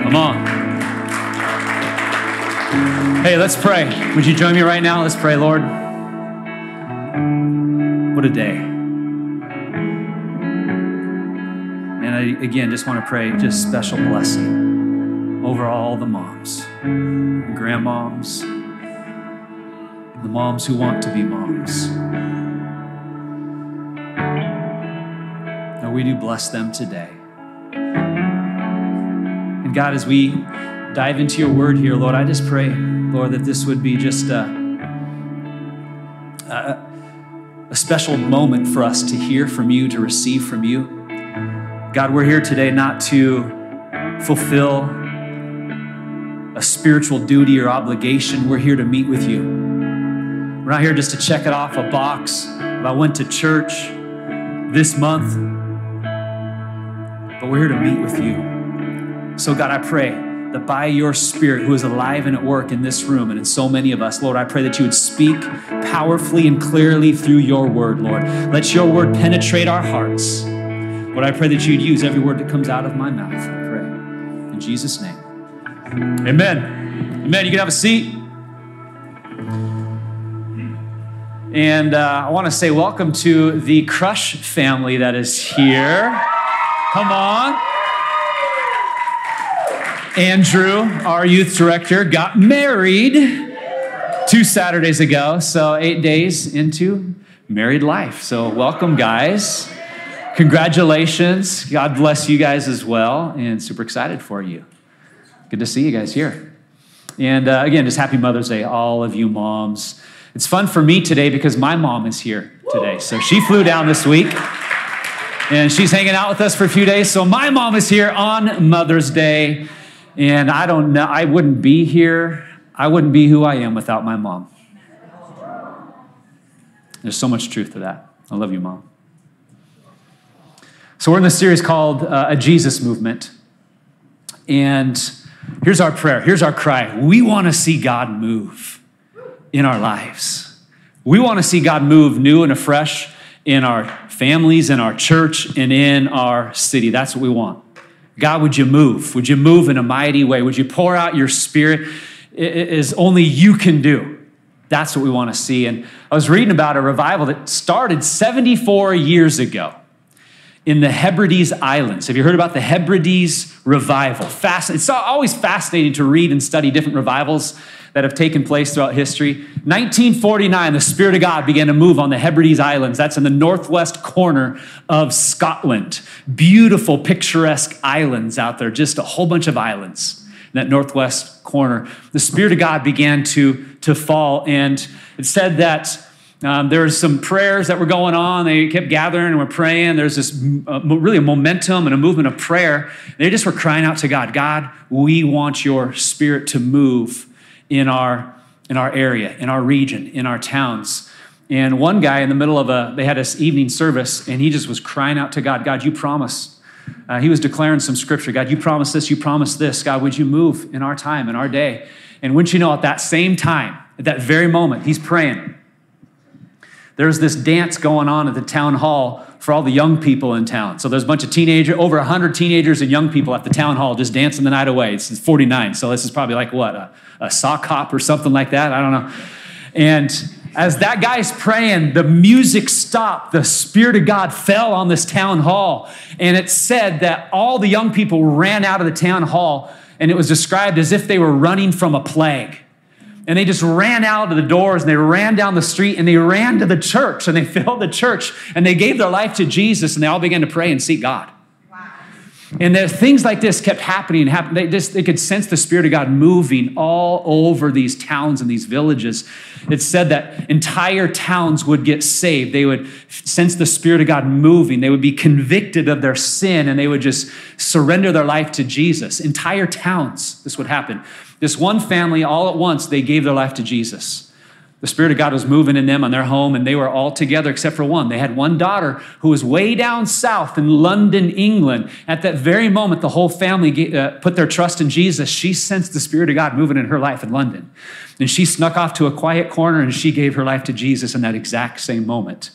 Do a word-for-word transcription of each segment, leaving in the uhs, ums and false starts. Come on. Hey, let's pray. Would you join me right now? Let's pray, Lord. What a day. And I, again, just want to pray just special blessing over all the moms, and grandmoms, the moms who want to be moms. And we do bless them today. And God, as we dive into your word here, Lord, I just pray, Lord, that this would be just a, a, a special moment for us to hear from you, to receive from you. God, we're here today not to fulfill a spiritual duty or obligation. We're here to meet with you. We're not here just to check it off a box. If I went to church this month, but we're here to meet with you. So God, I pray that by your Spirit, who is alive and at work in this room and in so many of us, Lord, I pray that you would speak powerfully and clearly through your word, Lord. Let your word penetrate our hearts. Lord, I pray that you'd use every word that comes out of my mouth, I pray. In Jesus' name, amen. Amen. You can have a seat. And uh, I want to say welcome to the Crush family that is here. Come on. Andrew, our youth director, got married two Saturdays ago, so eight days into married life. So welcome, guys. Congratulations. God bless you guys as well, and super excited for you. Good to see you guys here. And uh, again, just happy Mother's Day, all of you moms. It's fun for me today because my mom is here today. So she flew down this week. And she's hanging out with us for a few days. So my mom is here on Mother's Day. And I don't know, I wouldn't be here. I wouldn't be who I am without my mom. There's so much truth to that. I love you, Mom. So we're in this series called uh, A Jesus Movement. And here's our prayer. Here's our cry. We want to see God move in our lives. We want to see God move new and afresh in our families, in our church, and in our city. That's what we want. God, would you move? Would you move in a mighty way? Would you pour out your Spirit as only you can do? That's what we want to see. And I was reading about a revival that started seventy-four years ago in the Hebrides Islands. Have you heard about the Hebrides Revival? Fasc- it's always fascinating to read and study different revivals that have taken place throughout history. nineteen forty-nine, the Spirit of God began to move on the Hebrides Islands. That's in the northwest corner of Scotland. Beautiful, picturesque islands out there, just a whole bunch of islands in that northwest corner. The Spirit of God began to, to fall, and it said that Um, there were some prayers that were going on. They kept gathering and were praying. There's this uh, really a momentum and a movement of prayer. They just were crying out to God, God, we want your Spirit to move in our in our area, in our region, in our towns. And one guy in the middle of a, they had this evening service, and he just was crying out to God, God, you promised. Uh, he was declaring some scripture. God, you promised this, you promised this. God, would you move in our time, in our day? And wouldn't you know, at that same time, at that very moment, he's praying. There's this dance going on at the town hall for all the young people in town. So there's a bunch of teenagers, over one hundred teenagers and young people at the town hall just dancing the night away. It's forty-nine, so this is probably like, what, a, a sock hop or something like that? I don't know. And as that guy's praying, the music stopped. The Spirit of God fell on this town hall. And it said that all the young people ran out of the town hall, and it was described as if they were running from a plague. And they just ran out of the doors, and they ran down the street, and they ran to the church, and they filled the church, and they gave their life to Jesus, and they all began to pray and seek God. Wow. And there, things like this kept happening. Happen- they, just, they could sense the Spirit of God moving all over these towns and these villages. It said that entire towns would get saved. They would sense the Spirit of God moving. They would be convicted of their sin, and they would just surrender their life to Jesus. Entire towns, this would happen. This one family, all at once, they gave their life to Jesus. The Spirit of God was moving in them on their home, and they were all together except for one. They had one daughter who was way down south in London, England. At that very moment, the whole family uh, put their trust in Jesus. She sensed the Spirit of God moving in her life in London. And she snuck off to a quiet corner, and she gave her life to Jesus in that exact same moment.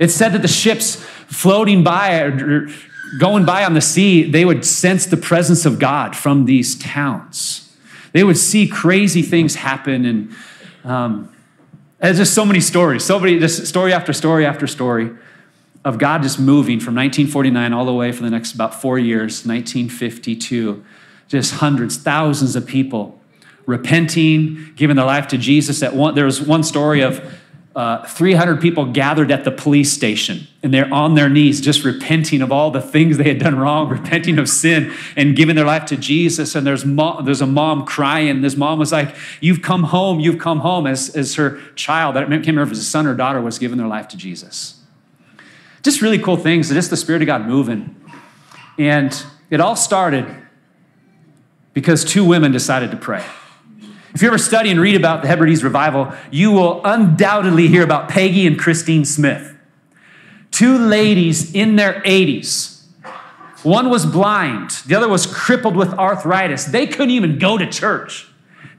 It said that the ships floating by or going by on the sea, they would sense the presence of God from these towns. They would see crazy things happen, and Um, there's just so many stories, so many, just story after story after story of God just moving from nineteen forty-nine all the way for the next about four years, nineteen fifty-two, just hundreds, thousands of people repenting, giving their life to Jesus. At one, there was one story of uh, three hundred people gathered at the police station, and they're on their knees just repenting of all the things they had done wrong, repenting of sin, and giving their life to Jesus. And there's mom, there's a mom crying. This mom was like, "You've come home, you've come home," as, as her child, I can't remember if it was a son or daughter, was giving their life to Jesus. Just really cool things, just the Spirit of God moving. And it all started because two women decided to pray. If you ever study and read about the Hebrides Revival, you will undoubtedly hear about Peggy and Christine Smith. Two ladies in their eighties. One was blind. The other was crippled with arthritis. They couldn't even go to church.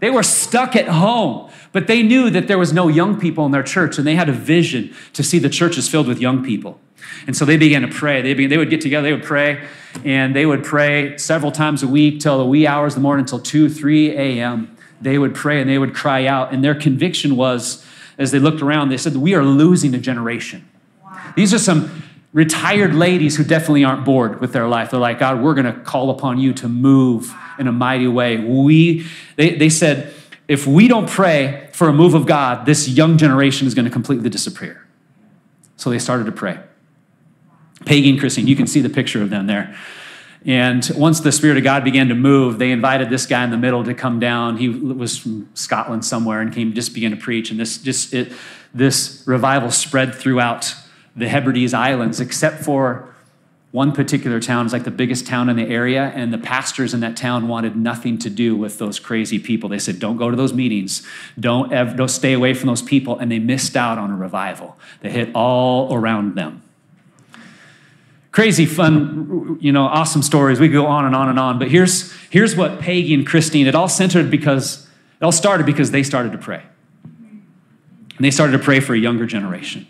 They were stuck at home, but they knew that there was no young people in their church, and they had a vision to see the churches filled with young people. And so they began to pray. They began, they would get together, they would pray, and they would pray several times a week till the wee hours of the morning, till two, three a.m. They would pray, and they would cry out. And their conviction was, as they looked around, they said, "We are losing a generation." These are some retired ladies who definitely aren't bored with their life. They're like, "God, we're going to call upon you to move in a mighty way." We, they, they said, if we don't pray for a move of God, this young generation is going to completely disappear. So they started to pray. Peggy and Christine, you can see the picture of them there. And once the Spirit of God began to move, they invited this guy in the middle to come down. He was from Scotland somewhere and came just began to preach. And this just it, this revival spread throughout the Hebrides Islands, except for one particular town. It's like the biggest town in the area, and the pastors in that town wanted nothing to do with those crazy people. They said, "Don't go to those meetings. Don't, ever, don't stay away from those people." And they missed out on a revival that hit all around them. Crazy, fun, you know, awesome stories. We could go on and on and on. But here's, here's what Peggy and Christine, it all centered because, it all started because they started to pray. And they started to pray for a younger generation.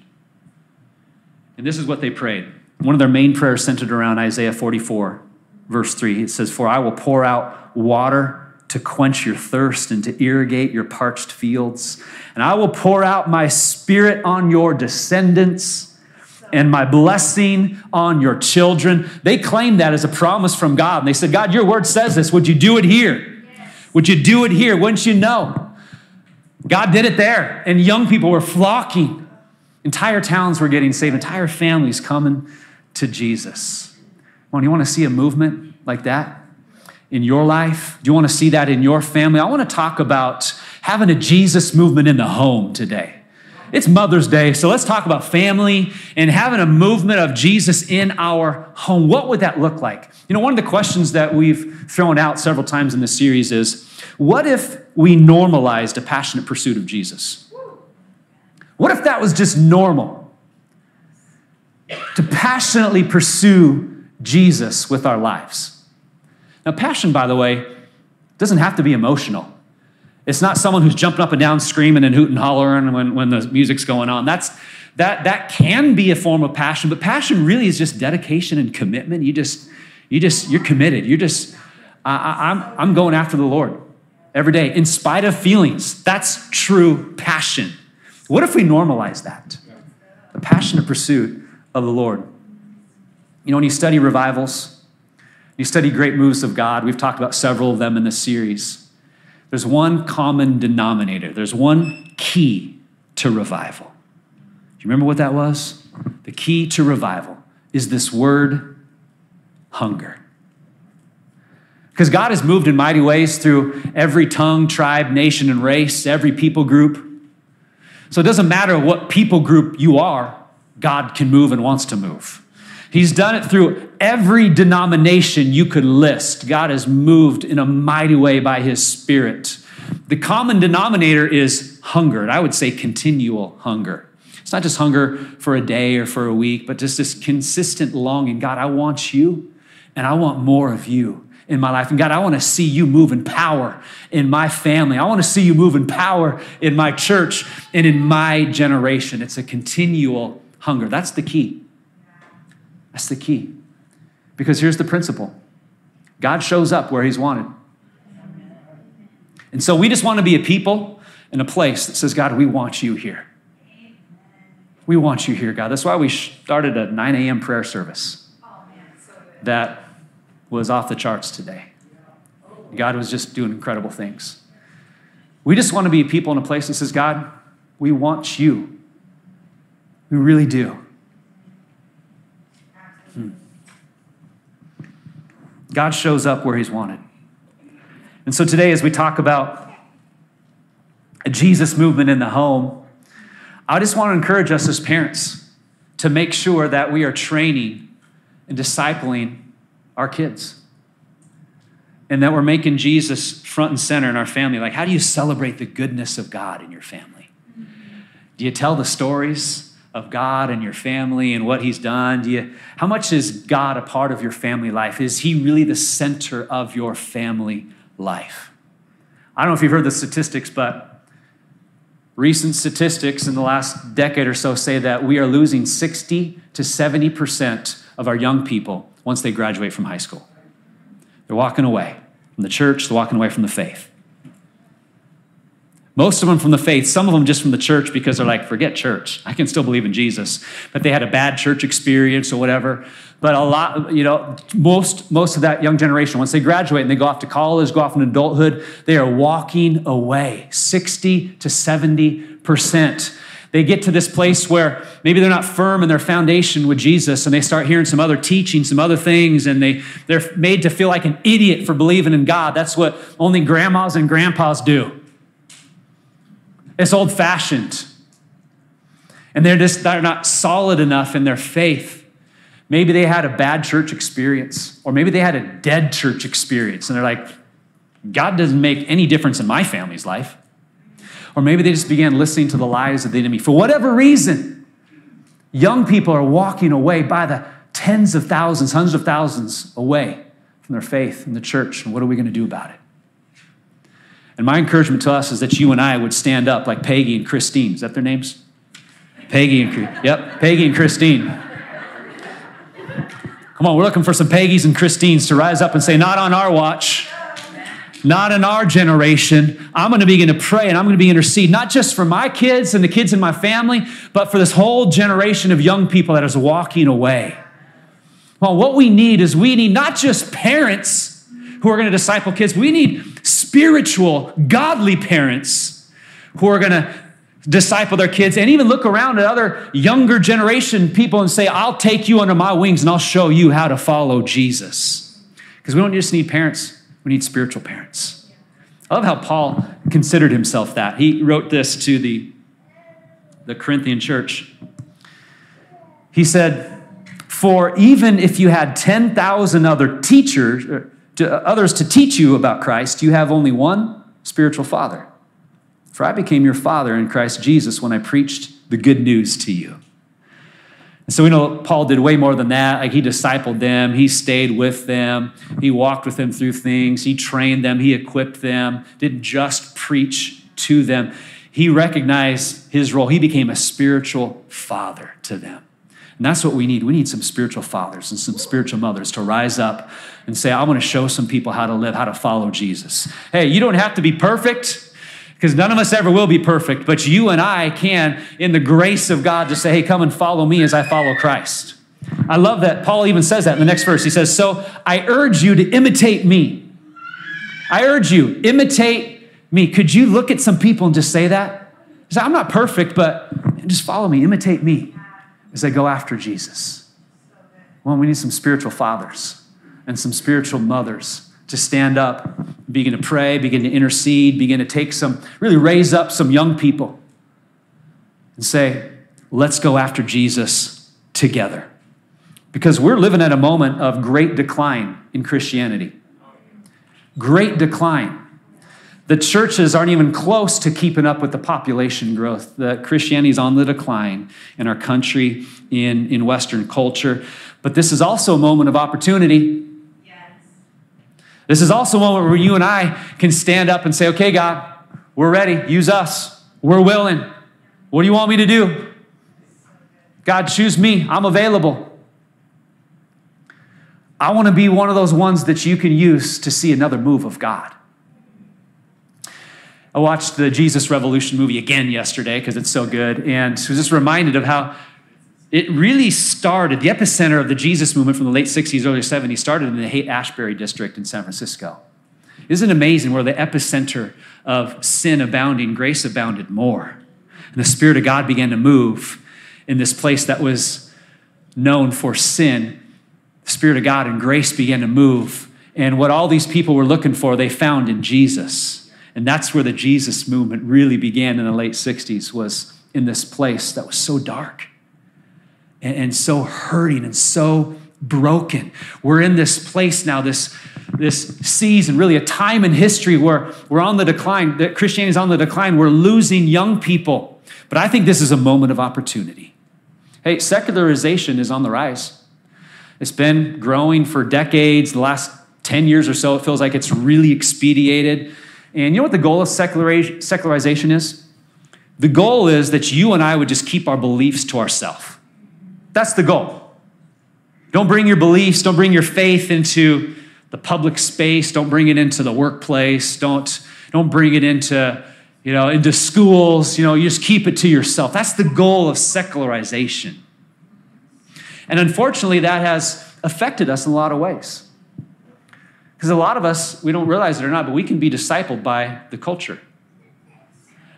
And this is what they prayed. One of their main prayers centered around Isaiah forty-four, verse three. It says, "For I will pour out water to quench your thirst and to irrigate your parched fields. And I will pour out my Spirit on your descendants and my blessing on your children." They claimed that as a promise from God. And they said, "God, your word says this. Would you do it here? Would you do it here? Wouldn't you know?" God did it there. And young people were flocking. Entire towns were getting saved. Entire families coming to Jesus. Well, do you want to see a movement like that in your life? Do you want to see that in your family? I want to talk about having a Jesus movement in the home today. It's Mother's Day, so let's talk about family and having a movement of Jesus in our home. What would that look like? You know, one of the questions that we've thrown out several times in this series is, what if we normalized a passionate pursuit of Jesus? What if that was just normal? To passionately pursue Jesus with our lives. Now, passion, by the way, doesn't have to be emotional. It's not someone who's jumping up and down, screaming and hooting and hollering when, when the music's going on. That's that that can be a form of passion, but passion really is just dedication and commitment. You just, you just, you're committed. You're just, I, I'm I'm going after the Lord every day, in spite of feelings. That's true passion. What if we normalize that? The passionate pursuit of the Lord. You know, when you study revivals, you study great moves of God, we've talked about several of them in this series. There's one common denominator. There's one key to revival. Do you remember what that was? The key to revival is this word, hunger. Because God has moved in mighty ways through every tongue, tribe, nation, and race, every people group. So it doesn't matter what people group you are, God can move and wants to move. He's done it through every denomination you could list. God has moved in a mighty way by his Spirit. The common denominator is hunger, and I would say continual hunger. It's not just hunger for a day or for a week, but just this consistent longing. God, I want you, and I want more of you in my life. And God, I want to see you move in power in my family. I want to see you move in power in my church and in my generation. It's a continual hunger. That's the key. That's the key. Because here's the principle. God shows up where he's wanted. And so we just want to be a people and a place that says, God, we want you here. We want you here, God. That's why we started a nine a.m. prayer service that was off the charts today. God was just doing incredible things. We just want to be a people in a place that says, God, we want you. We really do. Hmm. God shows up where he's wanted. And so today, as we talk about a Jesus movement in the home, I just want to encourage us as parents to make sure that we are training and discipling our kids, and that we're making Jesus front and center in our family. Like, how do you celebrate the goodness of God in your family? Do you tell the stories of God and your family and what he's done? Do you, how much is God a part of your family life? Is he really the center of your family life? I don't know if you've heard the statistics, but recent statistics in the last decade or so say that we are losing sixty to seventy percent of our young people once they graduate from high school. They're walking away from the church, they're walking away from the faith. Most of them from the faith, some of them just from the church because they're like, forget church, I can still believe in Jesus. But they had a bad church experience or whatever. But a lot, you know, most, most of that young generation, once they graduate and they go off to college, go off in adulthood, they are walking away, sixty to seventy percent. They get to this place where maybe they're not firm in their foundation with Jesus, and they start hearing some other teaching, some other things, and they, they're made to feel like an idiot for believing in God. That's what only grandmas and grandpas do. It's old-fashioned. And they're just they're not solid enough in their faith. Maybe they had a bad church experience, or maybe they had a dead church experience, and they're like, God doesn't make any difference in my family's life. Or maybe they just began listening to the lies of the enemy. For whatever reason, young people are walking away by the tens of thousands, hundreds of thousands away from their faith and the church. And what are we going to do about it? And my encouragement to us is that you and I would stand up like Peggy and Christine. Is that their names? Peggy and, yep, Peggy and Christine. Come on, we're looking for some Peggies and Christines to rise up and say, not on our watch. Not in our generation. I'm going to begin to pray and I'm going to be intercede, not just for my kids and the kids in my family, but for this whole generation of young people that is walking away. Well, what we need is we need not just parents who are going to disciple kids. We need spiritual, godly parents who are going to disciple their kids and even look around at other younger generation people and say, I'll take you under my wings and I'll show you how to follow Jesus. Because we don't just need parents. We need spiritual parents. I love how Paul considered himself that. He wrote this to the, the Corinthian church. He said, for even if you had ten thousand other teachers, or to, others to teach you about Christ, you have only one spiritual father. For I became your father in Christ Jesus when I preached the good news to you. So we know Paul did way more than that. Like, he discipled them. He stayed with them. He walked with them through things. He trained them. He equipped them. Didn't just preach to them. He recognized his role. He became a spiritual father to them. And that's what we need. We need some spiritual fathers and some spiritual mothers to rise up and say, I want to show some people how to live, how to follow Jesus. Hey, you don't have to be perfect, because none of us ever will be perfect, but you and I can, in the grace of God, just say, hey, come and follow me as I follow Christ. I love that. Paul even says that in the next verse. He says, so I urge you to imitate me. I urge you, imitate me. Could you look at some people and just say that? Say, I'm not perfect, but just follow me, imitate me as I go after Jesus. Well, we need some spiritual fathers and some spiritual mothers to stand up, begin to pray, begin to intercede, begin to take some, really raise up some young people and say, let's go after Jesus together. Because we're living at a moment of great decline in Christianity. Great decline. The churches aren't even close to keeping up with the population growth. The Christianity's on the decline in our country, in, in Western culture. But this is also a moment of opportunity. Yes. This is also a moment where you and I can stand up and say, okay, God, we're ready. Use us. We're willing. What do you want me to do? God, choose me. I'm available. I want to be one of those ones that you can use to see another move of God. I watched the Jesus Revolution movie again yesterday because it's so good, and was just reminded of how it really started, the epicenter of the Jesus movement from the late sixties, early seventies, started in the Haight-Ashbury district in San Francisco. Isn't it amazing where the epicenter of sin abounding, grace abounded more? And the Spirit of God began to move in this place that was known for sin. The Spirit of God and grace began to move. And what all these people were looking for, they found in Jesus. And that's where the Jesus movement really began in the late sixties, was in this place that was so dark and, and so hurting and so broken. We're in this place now, this, this season, really a time in history where we're on the decline, that Christianity is on the decline. We're losing young people. But I think this is a moment of opportunity. Hey, secularization is on the rise. It's been growing for decades. The last ten years or so, it feels like it's really expedited. And you know what the goal of secularization is? The goal is that you and I would just keep our beliefs to ourselves. That's the goal. Don't bring your beliefs, don't bring your faith into the public space, don't bring it into the workplace, don't, don't bring it into, you know, into schools, you know, you just keep it to yourself. That's the goal of secularization. And unfortunately, that has affected us in a lot of ways. Because a lot of us, we don't realize it or not, but we can be discipled by the culture.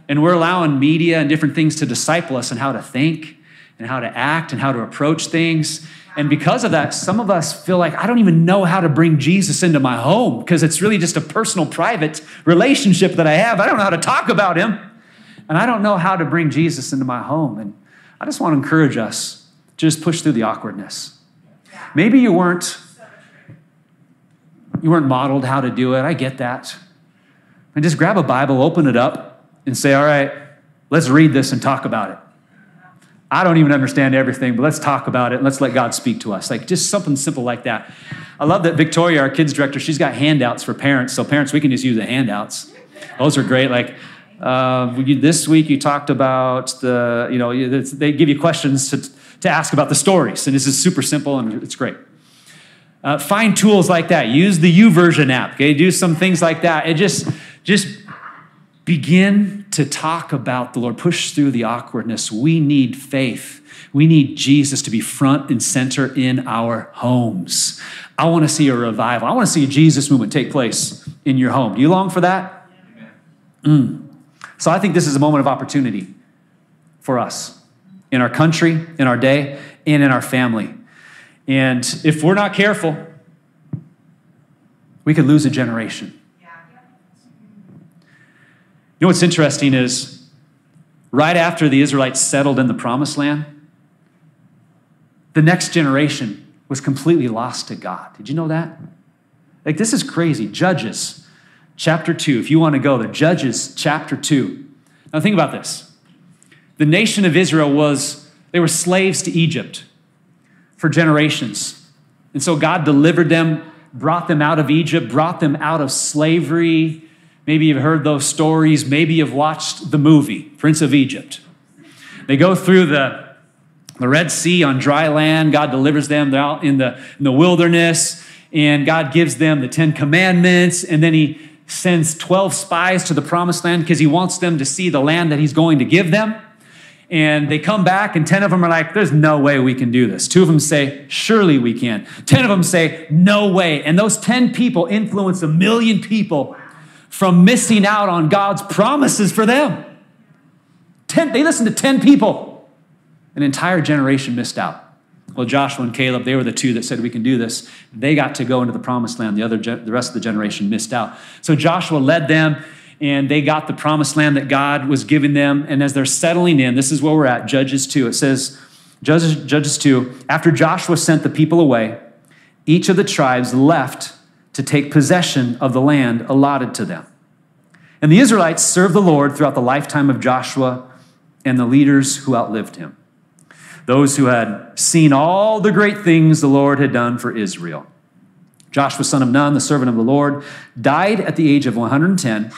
And we're allowing media and different things to disciple us in how to think and how to act and how to approach things. And because of that, some of us feel like, I don't even know how to bring Jesus into my home because it's really just a personal, private relationship that I have. I don't know how to talk about him. And I don't know how to bring Jesus into my home. And I just want to encourage us. Just push through the awkwardness. Maybe you weren't, you weren't modeled how to do it. I get that. And just grab a Bible, open it up, and say, all right, let's read this and talk about it. I don't even understand everything, but let's talk about it. Let's let God speak to us. Like just something simple like that. I love that Victoria, our kids director, she's got handouts for parents. So parents, we can just use the handouts. Those are great. Like, uh, this week you talked about the, you know, they give you questions to, to ask about the stories. And this is super simple and it's great. Uh, find tools like that. Use the YouVersion app, okay? Do some things like that. And just, just begin to talk about the Lord. Push through the awkwardness. We need faith. We need Jesus to be front and center in our homes. I want to see a revival. I want to see a Jesus movement take place in your home. Do you long for that? Mm. So I think this is a moment of opportunity for us. In our country, in our day, and in our family. And if we're not careful, we could lose a generation. Yeah. You know what's interesting is right after the Israelites settled in the Promised Land, the next generation was completely lost to God. Did you know that? Like, this is crazy. Judges chapter two, if you want to go there, Judges chapter two. Now think about this. The nation of Israel was, they were slaves to Egypt for generations. And so God delivered them, brought them out of Egypt, brought them out of slavery. Maybe you've heard those stories. Maybe you've watched the movie, Prince of Egypt. They go through the, the Red Sea on dry land. God delivers them. They're out in the, in the wilderness. And God gives them the Ten Commandments. And then he sends twelve spies to the Promised Land because he wants them to see the land that he's going to give them. And they come back, and ten of them are like, there's no way we can do this. Two of them say, surely we can. Ten of them say, no way. And those ten people influence a million people from missing out on God's promises for them. Ten, they listened to ten people. An entire generation missed out Well, Joshua and Caleb, they were the two that said, we can do this. They got to go into the promised land. The other, the rest of the generation missed out. So Joshua led them, and they got the promised land that God was giving them. And as they're settling in, this is where we're at, Judges two. It says, Judges, Judges two, after Joshua sent the people away, each of the tribes left to take possession of the land allotted to them. And the Israelites served the Lord throughout the lifetime of Joshua and the leaders who outlived him, those who had seen all the great things the Lord had done for Israel. Joshua, son of Nun, the servant of the Lord, died at the age of one hundred ten.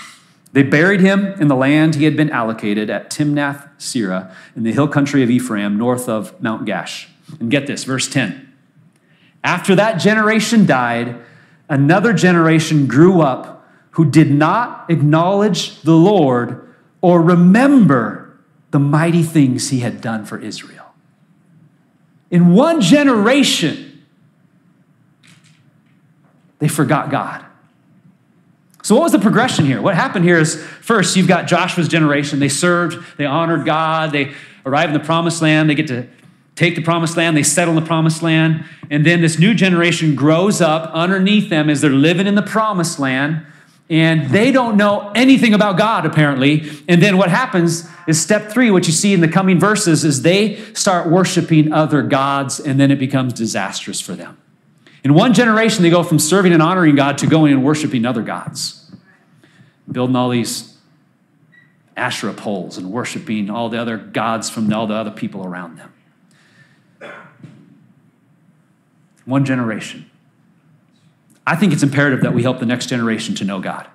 They buried him in the land he had been allocated at Timnath-Serah in the hill country of Ephraim, north of Mount Gash. And get this, verse ten. After that generation died, another generation grew up who did not acknowledge the Lord or remember the mighty things he had done for Israel. In one generation, they forgot God. So what was the progression here? What happened here is, first, you've got Joshua's generation. They served, they honored God, they arrive in the promised land, they get to take the promised land, they settle in the promised land, and then this new generation grows up underneath them as they're living in the promised land, and they don't know anything about God, apparently. And then what happens is step three, what you see in the coming verses, is they start worshiping other gods, and then it becomes disastrous for them. In one generation, they go from serving and honoring God to going and worshiping other gods, building all these Asherah poles and worshiping all the other gods from all the other people around them. One generation. I think it's imperative that we help the next generation to know God.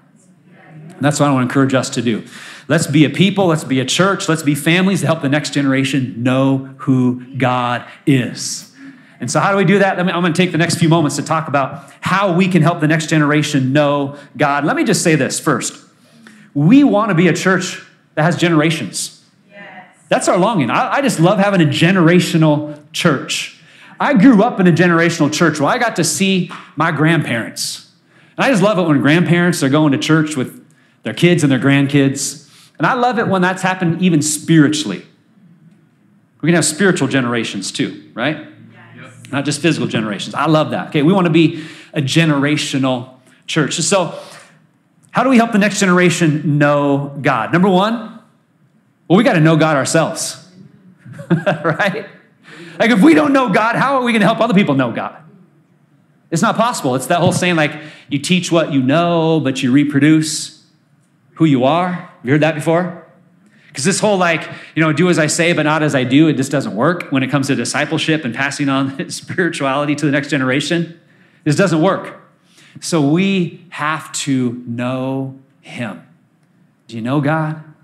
And that's what I want to encourage us to do. Let's be a people, let's be a church, let's be families to help the next generation know who God is. And so how do we do that? I'm going to take the next few moments to talk about how we can help the next generation know God. Let me just say this first. We want to be a church that has generations. Yes. That's our longing. I just love having a generational church. I grew up in a generational church where I got to see my grandparents. And I just love it when grandparents are going to church with their kids and their grandkids. And I love it when that's happened even spiritually. We can have spiritual generations too, right? Yes. Not just physical generations. I love that. Okay, we want to be a generational church. So how do we help the next generation know God? Number one, well, we got to know God ourselves, right? Like, if we don't know God, how are we going to help other people know God? It's not possible. It's that whole saying, like, you teach what you know, but you reproduce who you are. Have you heard that before? Because this whole, like, you know, do as I say, but not as I do, it just doesn't work when it comes to discipleship and passing on spirituality to the next generation. This doesn't work. So we have to know him. Do you know God? Are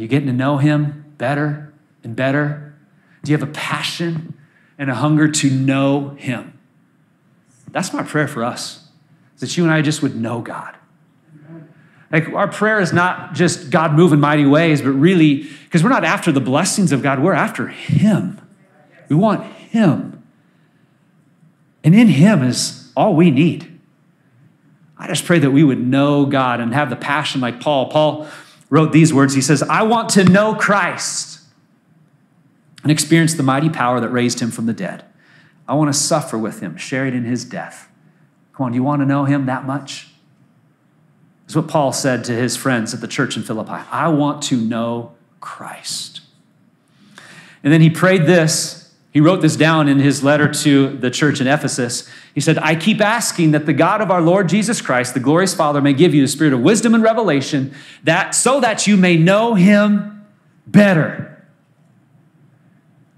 you getting to know him better and better? Do you have a passion and a hunger to know him? That's my prayer for us, is that you and I just would know God. Like, our prayer is not just God move in mighty ways, but really, because we're not after the blessings of God, we're after him. We want him. And in him is all we need. I just pray that we would know God and have the passion like Paul. Paul wrote these words. He says, I want to know Christ and experience the mighty power that raised him from the dead. I want to suffer with him, sharing in his death. Come on, do you want to know him that much? It's what Paul said to his friends at the church in Philippi. I want to know Christ. And then he prayed this. He wrote this down in his letter to the church in Ephesus. He said, I keep asking that the God of our Lord Jesus Christ, the glorious Father, may give you the spirit of wisdom and revelation, that so that you may know him better.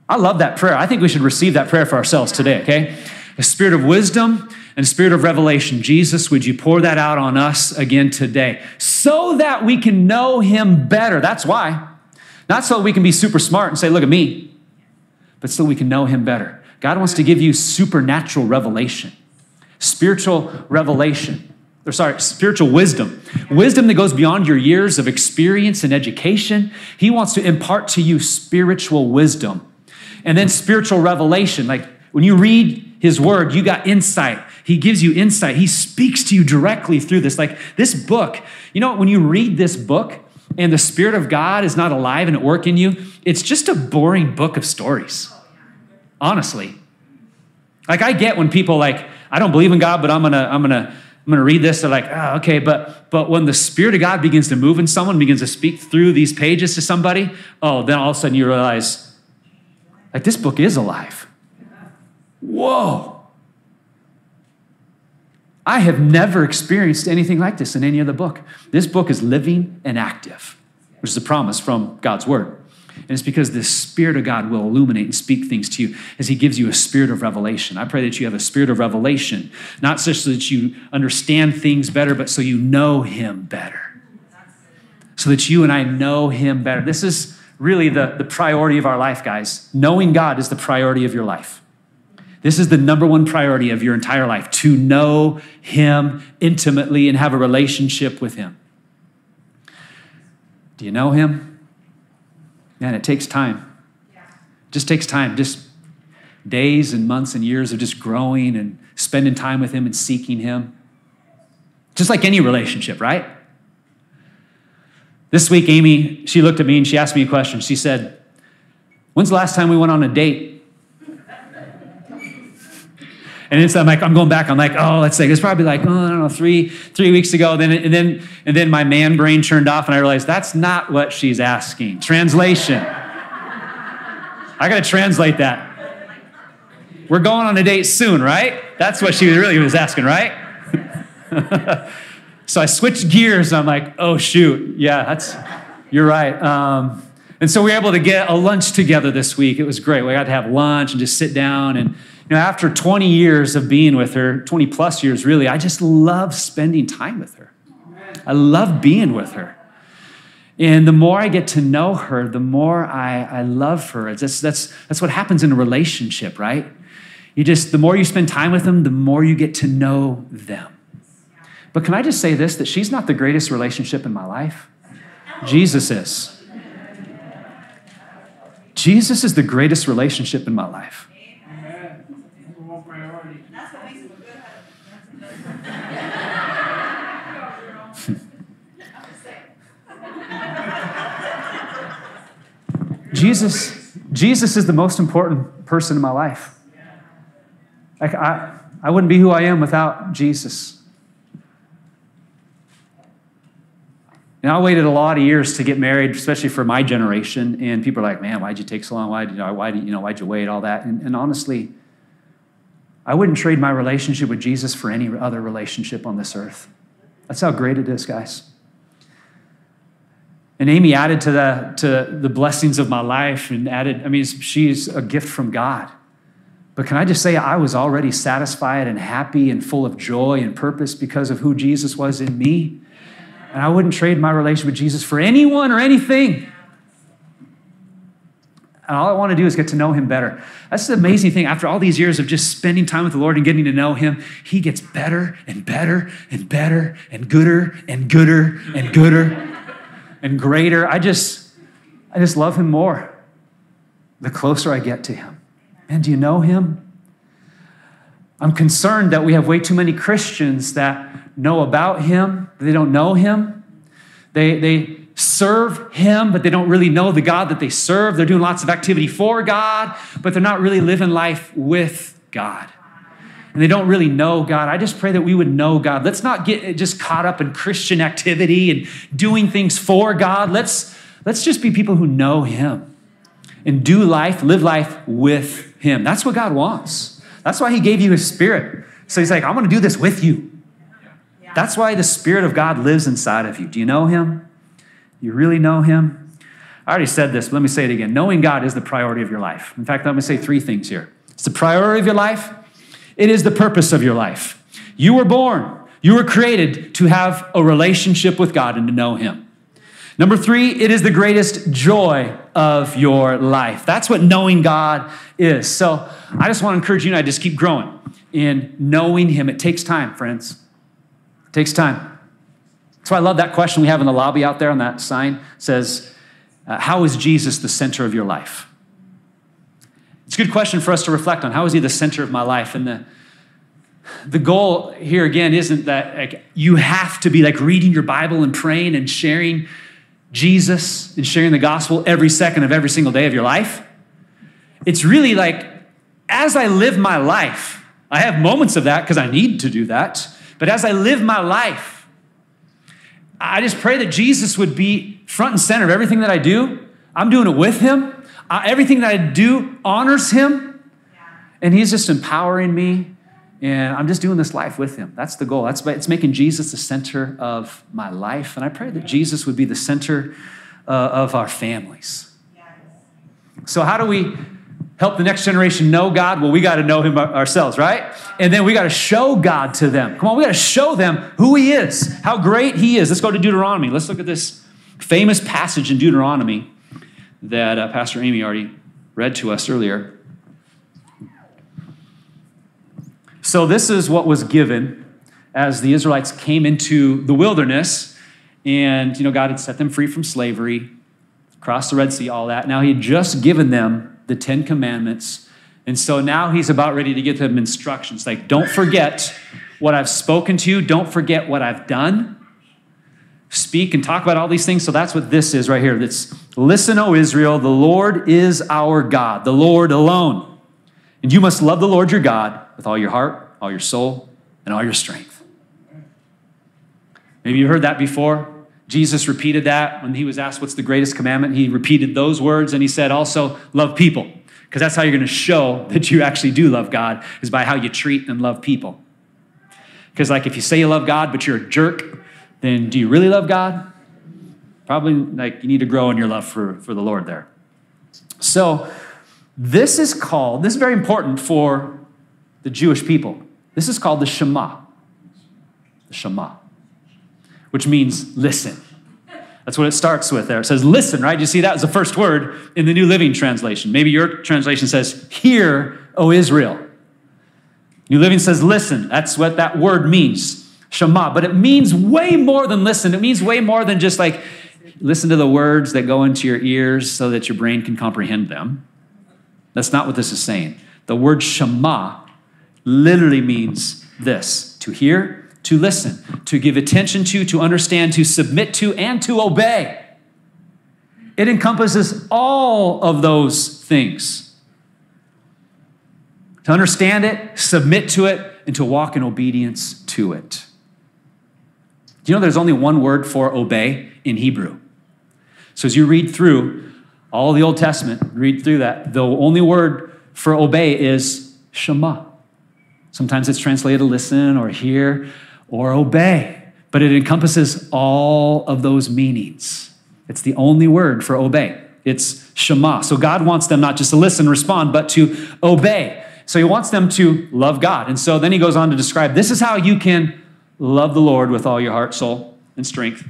I love that prayer. I think we should receive that prayer for ourselves today, okay? The spirit of wisdom and spirit of revelation. Jesus, would you pour that out on us again today so that we can know him better? That's why. Not so we can be super smart and say, look at me, but so we can know him better. God wants to give you supernatural revelation, spiritual revelation, or sorry, spiritual wisdom, wisdom that goes beyond your years of experience and education. He wants to impart to you spiritual wisdom. And then spiritual revelation, like when you read his word, you got insight. He gives you insight. He speaks to you directly through this. Like this book, you know, when you read this book and the Spirit of God is not alive and at work in you, it's just a boring book of stories, honestly. Like, I get when people like, I don't believe in God, but I'm gonna, I'm gonna, I'm gonna read this. They're like, oh, okay, but but when the Spirit of God begins to move in someone, begins to speak through these pages to somebody, oh, then all of a sudden you realize, like, this book is alive. Whoa. I have never experienced anything like this in any other book. This book is living and active, which is a promise from God's word. And it's because the Spirit of God will illuminate and speak things to you as he gives you a spirit of revelation. I pray that you have a spirit of revelation, not just so that you understand things better, but so you know him better, so that you and I know him better. This is really the, the priority of our life, guys. Knowing God is the priority of your life. This is the number one priority of your entire life, to know him intimately and have a relationship with him. Do you know him? Man, it takes time. Yeah. Just takes time, just days and months and years of just growing and spending time with him and seeking him. Just like any relationship, right? This week, Amy, she looked at me and she asked me a question. She said, when's the last time we went on a date? And it's I'm like I'm going back. I'm like, oh, let's say it's probably like, oh, I don't know, three three weeks ago. Then and then and then my man brain turned off, and I realized that's not what she's asking. Translation. I gotta translate that. We're going on a date soon, right? That's what she really was asking, right? So I switched gears. And I'm like, oh shoot, yeah, that's you're right. Um, and so we were able to get a lunch together this week. It was great. We got to have lunch and just sit down and. You know, after twenty years of being with her, twenty plus years really, I just love spending time with her. I love being with her. And the more I get to know her, the more I, I love her. That's, that's, that's what happens in a relationship, right? You just, the more you spend time with them, the more you get to know them. But can I just say this, that she's not the greatest relationship in my life. Jesus is. Jesus is the greatest relationship in my life. Jesus, Jesus is the most important person in my life. Like I, I wouldn't be who I am without Jesus. And I waited a lot of years to get married, especially for my generation. And people are like, "Man, why'd you take so long? Why did you know? Why did you know? Why'd you wait? All that?" And, and honestly, I wouldn't trade my relationship with Jesus for any other relationship on this earth. That's how great it is, guys. And Amy added to the, to the blessings of my life and added, I mean, she's a gift from God. But can I just say, I was already satisfied and happy and full of joy and purpose because of who Jesus was in me. And I wouldn't trade my relationship with Jesus for anyone or anything. And all I want to do is get to know him better. That's the amazing thing. After all these years of just spending time with the Lord and getting to know him, he gets better and better and better and gooder and gooder and gooder and greater. I just, I just love him more the closer I get to him. And do you know him? I'm concerned that we have way too many Christians that know about him. They don't know him. They, they, serve him, but they don't really know the God that they serve. They're doing lots of activity for God, but they're not really living life with God. And they don't really know God. I just pray that we would know God. Let's not get just caught up in Christian activity and doing things for God. Let's, let's just be people who know him and do life, live life with him. That's what God wants. That's why he gave you his spirit. So he's like, I'm going to do this with you. That's why the Spirit of God lives inside of you. Do you know him? You really know him? I already said this, but let me say it again. Knowing God is the priority of your life. In fact, let me say three things here. It's the priority of your life. It is the purpose of your life. You were born. You were created to have a relationship with God and to know him. Number three, it is the greatest joy of your life. That's what knowing God is. So I just want to encourage you and I just keep growing in knowing him. It takes time, friends. It takes time. So I love that question we have in the lobby out there on that sign. It says, uh, how is Jesus the center of your life? It's a good question for us to reflect on. How is he the center of my life? And the, the goal here, again, isn't that like, you have to be like reading your Bible and praying and sharing Jesus and sharing the gospel every second of every single day of your life. It's really like as I live my life, I have moments of that because I need to do that, but as I live my life, I just pray that Jesus would be front and center of everything that I do. I'm doing it with him. Uh, everything that I do honors him, and he's just empowering me, and I'm just doing this life with him. That's the goal. That's It's making Jesus the center of my life, and I pray that Jesus would be the center uh, of our families. So how do we help the next generation know God? Well, we got to know him ourselves, right? And then we got to show God to them. Come on, we got to show them who he is, how great he is. Let's go to Deuteronomy. Let's look at this famous passage in Deuteronomy that uh, Pastor Amy already read to us earlier. So this is what was given as the Israelites came into the wilderness, and you know God had set them free from slavery, crossed the Red Sea, all that. Now he had just given them the Ten Commandments. And so now he's about ready to give them instructions. Like, don't forget what I've spoken to you. Don't forget what I've done. Speak and talk about all these things. So that's what this is right here. It's, listen, O Israel, the Lord is our God, the Lord alone. And you must love the Lord your God with all your heart, all your soul, and all your strength. Maybe you've heard that before. Jesus repeated that when he was asked, what's the greatest commandment? He repeated those words, and he said also, love people, because that's how you're going to show that you actually do love God, is by how you treat and love people. Because like if you say you love God, but you're a jerk, then do you really love God? Probably like you need to grow in your love for, for the Lord there. So this is called, this is very important for the Jewish people. This is called the Shema, the Shema, which means listen. That's what it starts with there. It says listen, right? You see that was the first word in the New Living Translation. Maybe your translation says, hear, O Israel. New Living says listen. That's what that word means, Shema. But it means way more than listen. It means way more than just like listen to the words that go into your ears so that your brain can comprehend them. That's not what this is saying. The word Shema literally means this, to hear, to listen, to give attention to, to understand, to submit to, and to obey. It encompasses all of those things. To understand it, submit to it, and to walk in obedience to it. Do you know there's only one word for obey in Hebrew? So as you read through all the Old Testament, read through that, the only word for obey is Shema. Sometimes it's translated to listen or hear or obey, but it encompasses all of those meanings. It's the only word for obey. It's Shema. So God wants them not just to listen, respond, but to obey. So he wants them to love God. And so then he goes on to describe, this is how you can love the Lord with all your heart, soul, and strength.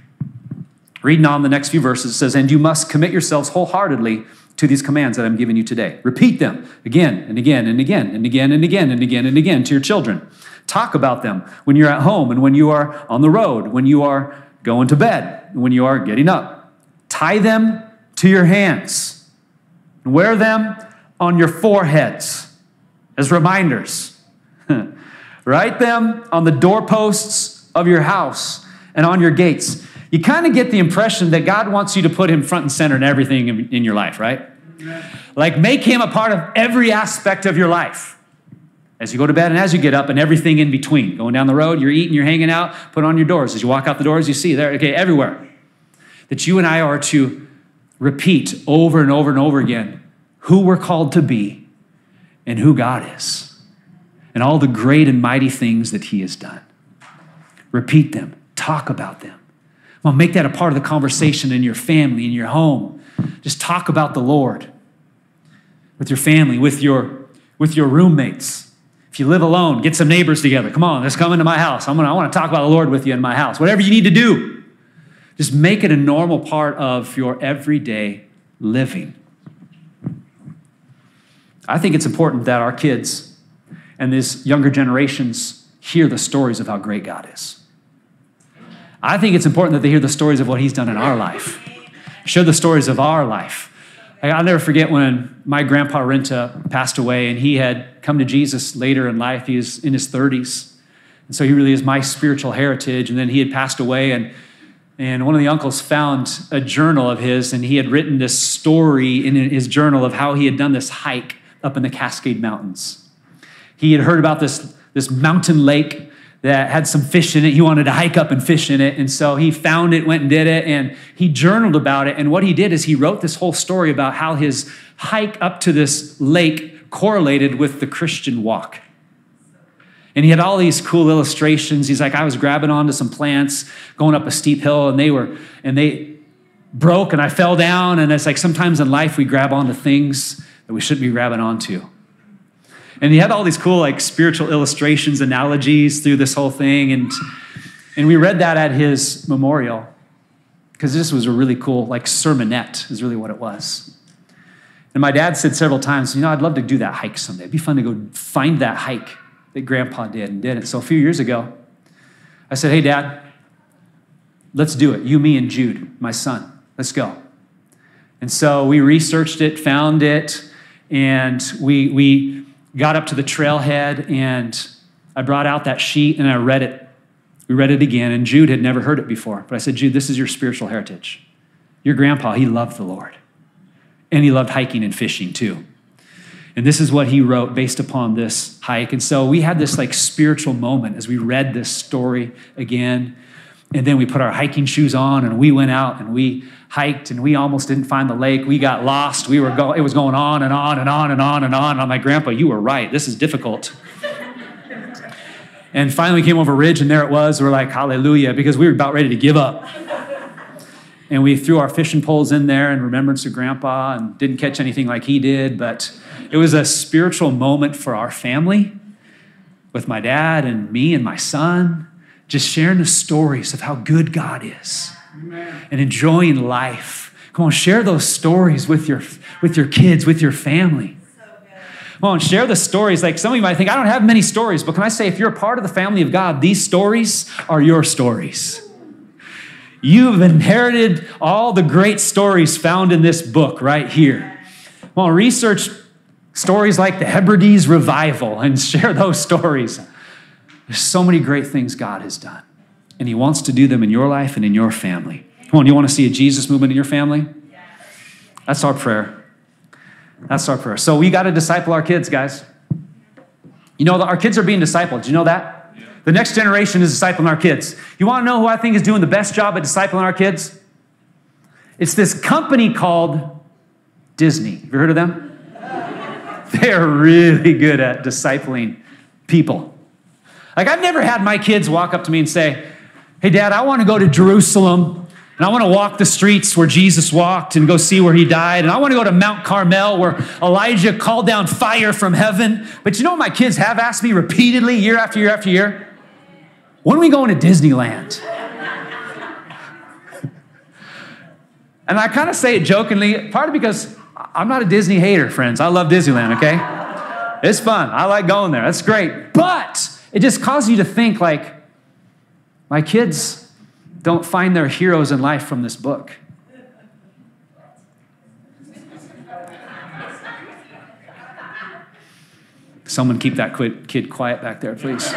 Reading on the next few verses, it says, and you must commit yourselves wholeheartedly to these commands that I'm giving you today. Repeat them again and again and again and again and again and again and again to your children. Talk about them when you're at home and when you are on the road, when you are going to bed, when you are getting up. Tie them to your hands and wear them on your foreheads as reminders. Write them on the doorposts of your house and on your gates. You kind of get the impression that God wants you to put him front and center in everything in, in your life, right? Like make him a part of every aspect of your life. As you go to bed and as you get up and everything in between. Going down the road, you're eating, you're hanging out, put on your doors. As you walk out the doors, you see there, okay, everywhere. That you and I are to repeat over and over and over again who we're called to be and who God is and all the great and mighty things that he has done. Repeat them. Talk about them. Well, make that a part of the conversation in your family, in your home. Just talk about the Lord with your family, with your, with your roommates. If you live alone, get some neighbors together. Come on, let's come into my house. I'm gonna, I want to talk about the Lord with you in my house. Whatever you need to do, just make it a normal part of your everyday living. I think it's important that our kids and these younger generations hear the stories of how great God is. I think it's important that they hear the stories of what he's done in our life. Share the stories of our life. I'll never forget when my grandpa Renta passed away, and he had come to Jesus later in life. He was in his thirties. And so he really is my spiritual heritage. And then he had passed away, and, and one of the uncles found a journal of his, and he had written this story in his journal of how he had done this hike up in the Cascade Mountains. He had heard about this, this mountain lake that had some fish in it. He wanted to hike up and fish in it. And so he found it, went and did it, and he journaled about it. And what he did is he wrote this whole story about how his hike up to this lake correlated with the Christian walk. And he had all these cool illustrations. He's like, I was grabbing onto some plants, going up a steep hill, and they were, and they broke, and I fell down. And it's like sometimes in life we grab onto things that we shouldn't be grabbing onto. And he had all these cool like spiritual illustrations, analogies through this whole thing. And, and we read that at his memorial because this was a really cool like sermonette is really what it was. And my dad said several times, you know, I'd love to do that hike someday. It'd be fun to go find that hike that Grandpa did and did it. So a few years ago, I said, hey, Dad, let's do it. You, me, and Jude, my son, let's go. And so we researched it, found it, and we we got up to the trailhead, and I brought out that sheet, and I read it. We read it again, and Jude had never heard it before. But I said, Jude, this is your spiritual heritage. Your grandpa, he loved the Lord, and he loved hiking and fishing too. And this is what he wrote based upon this hike. And so we had this like spiritual moment as we read this story again. And then we put our hiking shoes on and we went out and we hiked and we almost didn't find the lake. We got lost. We were go- it was going on and on and on and on and on. And I'm like, Grandpa, you were right. This is difficult. And finally we came over a ridge and there it was. We're like, hallelujah, because we were about ready to give up. And we threw our fishing poles in there in remembrance of Grandpa and didn't catch anything like he did. But it was a spiritual moment for our family with my dad and me and my son, just sharing the stories of how good God is. Amen. And enjoying life. Come on, share those stories with your, with your kids, with your family. So good. Come on, share the stories. Like some of you might think, I don't have many stories, but can I say, if you're a part of the family of God, these stories are your stories. You've inherited all the great stories found in this book right here. Well, research stories like the Hebrides Revival and share those stories. There's so many great things God has done, and he wants to do them in your life and in your family. Come on, you want to see a Jesus movement in your family? That's our prayer. That's our prayer. So we got to disciple our kids, guys. You know, our kids are being discipled. Do you know that? The next generation is discipling our kids. You want to know who I think is doing the best job at discipling our kids? It's this company called Disney. Have you heard of them? They're really good at discipling people. Like, I've never had my kids walk up to me and say, hey, Dad, I want to go to Jerusalem, and I want to walk the streets where Jesus walked and go see where he died, and I want to go to Mount Carmel where Elijah called down fire from heaven. But you know what my kids have asked me repeatedly year after year after year? When are we going to Disneyland? And I kind of say it jokingly, partly because I'm not a Disney hater, friends. I love Disneyland, okay? It's fun. I like going there. That's great. But it just causes you to think, like, my kids don't find their heroes in life from this book. Someone keep that kid quiet back there, please.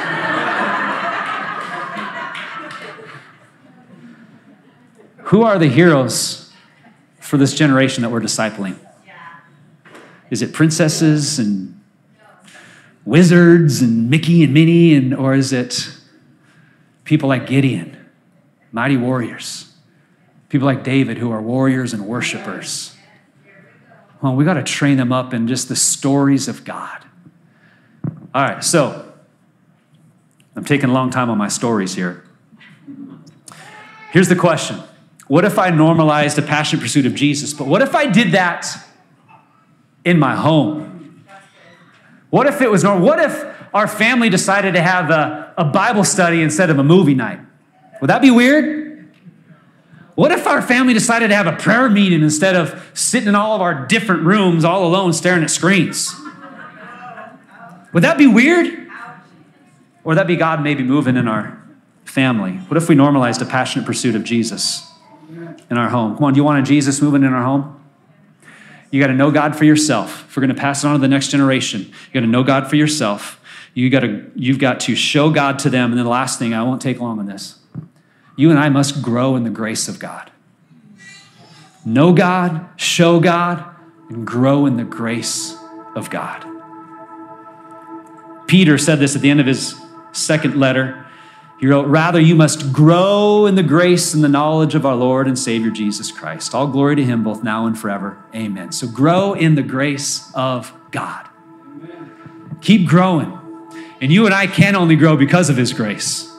Who are the heroes for this generation that we're discipling? Is it princesses and wizards and Mickey and Minnie, and or is it people like Gideon, mighty warriors, people like David who are warriors and worshipers? Well, we got to train them up in just the stories of God. All right, so I'm taking a long time on my stories here. Here's the question. What if I normalized a passionate pursuit of Jesus? But what if I did that in my home? What if it was normal? What if our family decided to have a, a Bible study instead of a movie night? Would that be weird? What if our family decided to have a prayer meeting instead of sitting in all of our different rooms all alone staring at screens? Would that be weird? Or would that be God maybe moving in our family? What if we normalized a passionate pursuit of Jesus in our home? Come on, do you want a Jesus movement in our home? You got to know God for yourself. If we're going to pass it on to the next generation, you got to know God for yourself. You got to, you've got to show God to them. And then the last thing, I won't take long on this. You and I must grow in the grace of God. Know God, show God, and grow in the grace of God. Peter said this at the end of his second letter. He wrote, "Rather, you must grow in the grace and the knowledge of our Lord and Savior Jesus Christ. All glory to him both now and forever. Amen." So grow in the grace of God. Amen. Keep growing. And you and I can only grow because of his grace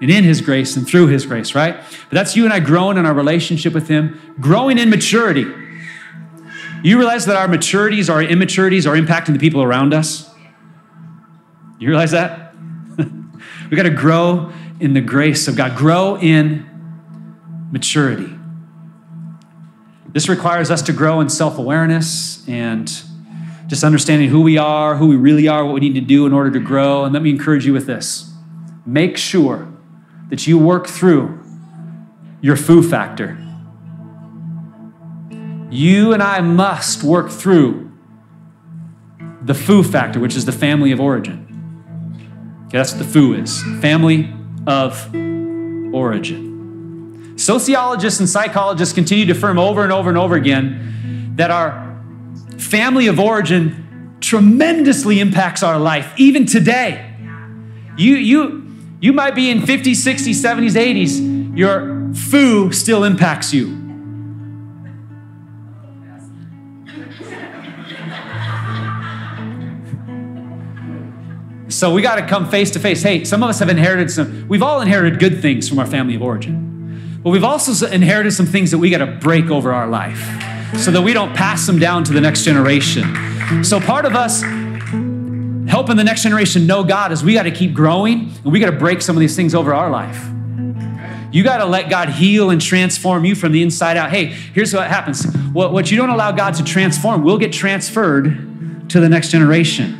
and in his grace and through his grace, right? But that's you and I growing in our relationship with him, growing in maturity. You realize that our maturities, our immaturities are impacting the people around us? You realize that? We got to grow in the grace of God, grow in maturity. This requires us to grow in self-awareness and just understanding who we are, who we really are, what we need to do in order to grow. And let me encourage you with this. Make sure that you work through your foo factor. You and I must work through the foo factor, which is the family of origin. Okay, that's what the foo is, family of origin. Sociologists and psychologists continue to affirm over and over and over again that our family of origin tremendously impacts our life, even today. You, you, you might be in fifties, sixties, seventies, eighties. Your foo still impacts you. So we got to come face to face. Hey, some of us have inherited some, we've all inherited good things from our family of origin, but we've also inherited some things that we got to break over our life so that we don't pass them down to the next generation. So part of us helping the next generation know God is we got to keep growing and we got to break some of these things over our life. You got to let God heal and transform you from the inside out. Hey, here's what happens. What, what you don't allow God to transform will get transferred to the next generation.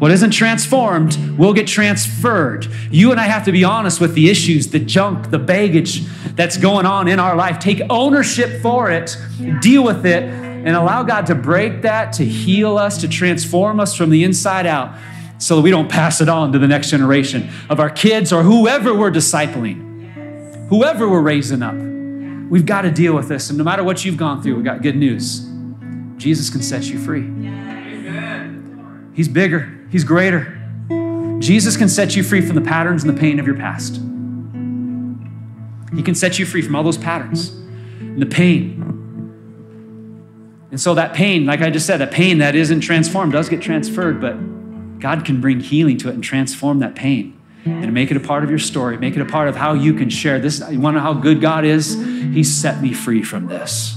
What isn't transformed will get transferred. You and I have to be honest with the issues, the junk, the baggage that's going on in our life. Take ownership for it, deal with it, and allow God to break that, to heal us, to transform us from the inside out so that we don't pass it on to the next generation of our kids or whoever we're discipling, whoever we're raising up. We've got to deal with this. And no matter what you've gone through, we got good news. Jesus can set you free. He's bigger. He's greater. Jesus can set you free from the patterns and the pain of your past. He can set you free from all those patterns and the pain. And so that pain, like I just said, that pain that isn't transformed does get transferred, but God can bring healing to it and transform that pain and make it a part of your story, make it a part of how you can share this. You want to know how good God is? He set me free from this.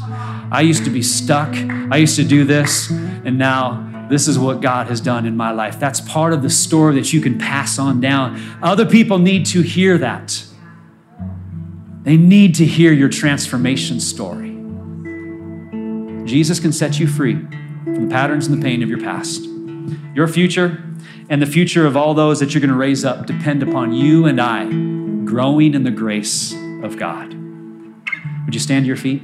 I used to be stuck. I used to do this, and now this is what God has done in my life. That's part of the story that you can pass on down. Other people need to hear that. They need to hear your transformation story. Jesus can set you free from the patterns and the pain of your past. Your future and the future of all those that you're going to raise up depend upon you and I growing in the grace of God. Would you stand to your feet?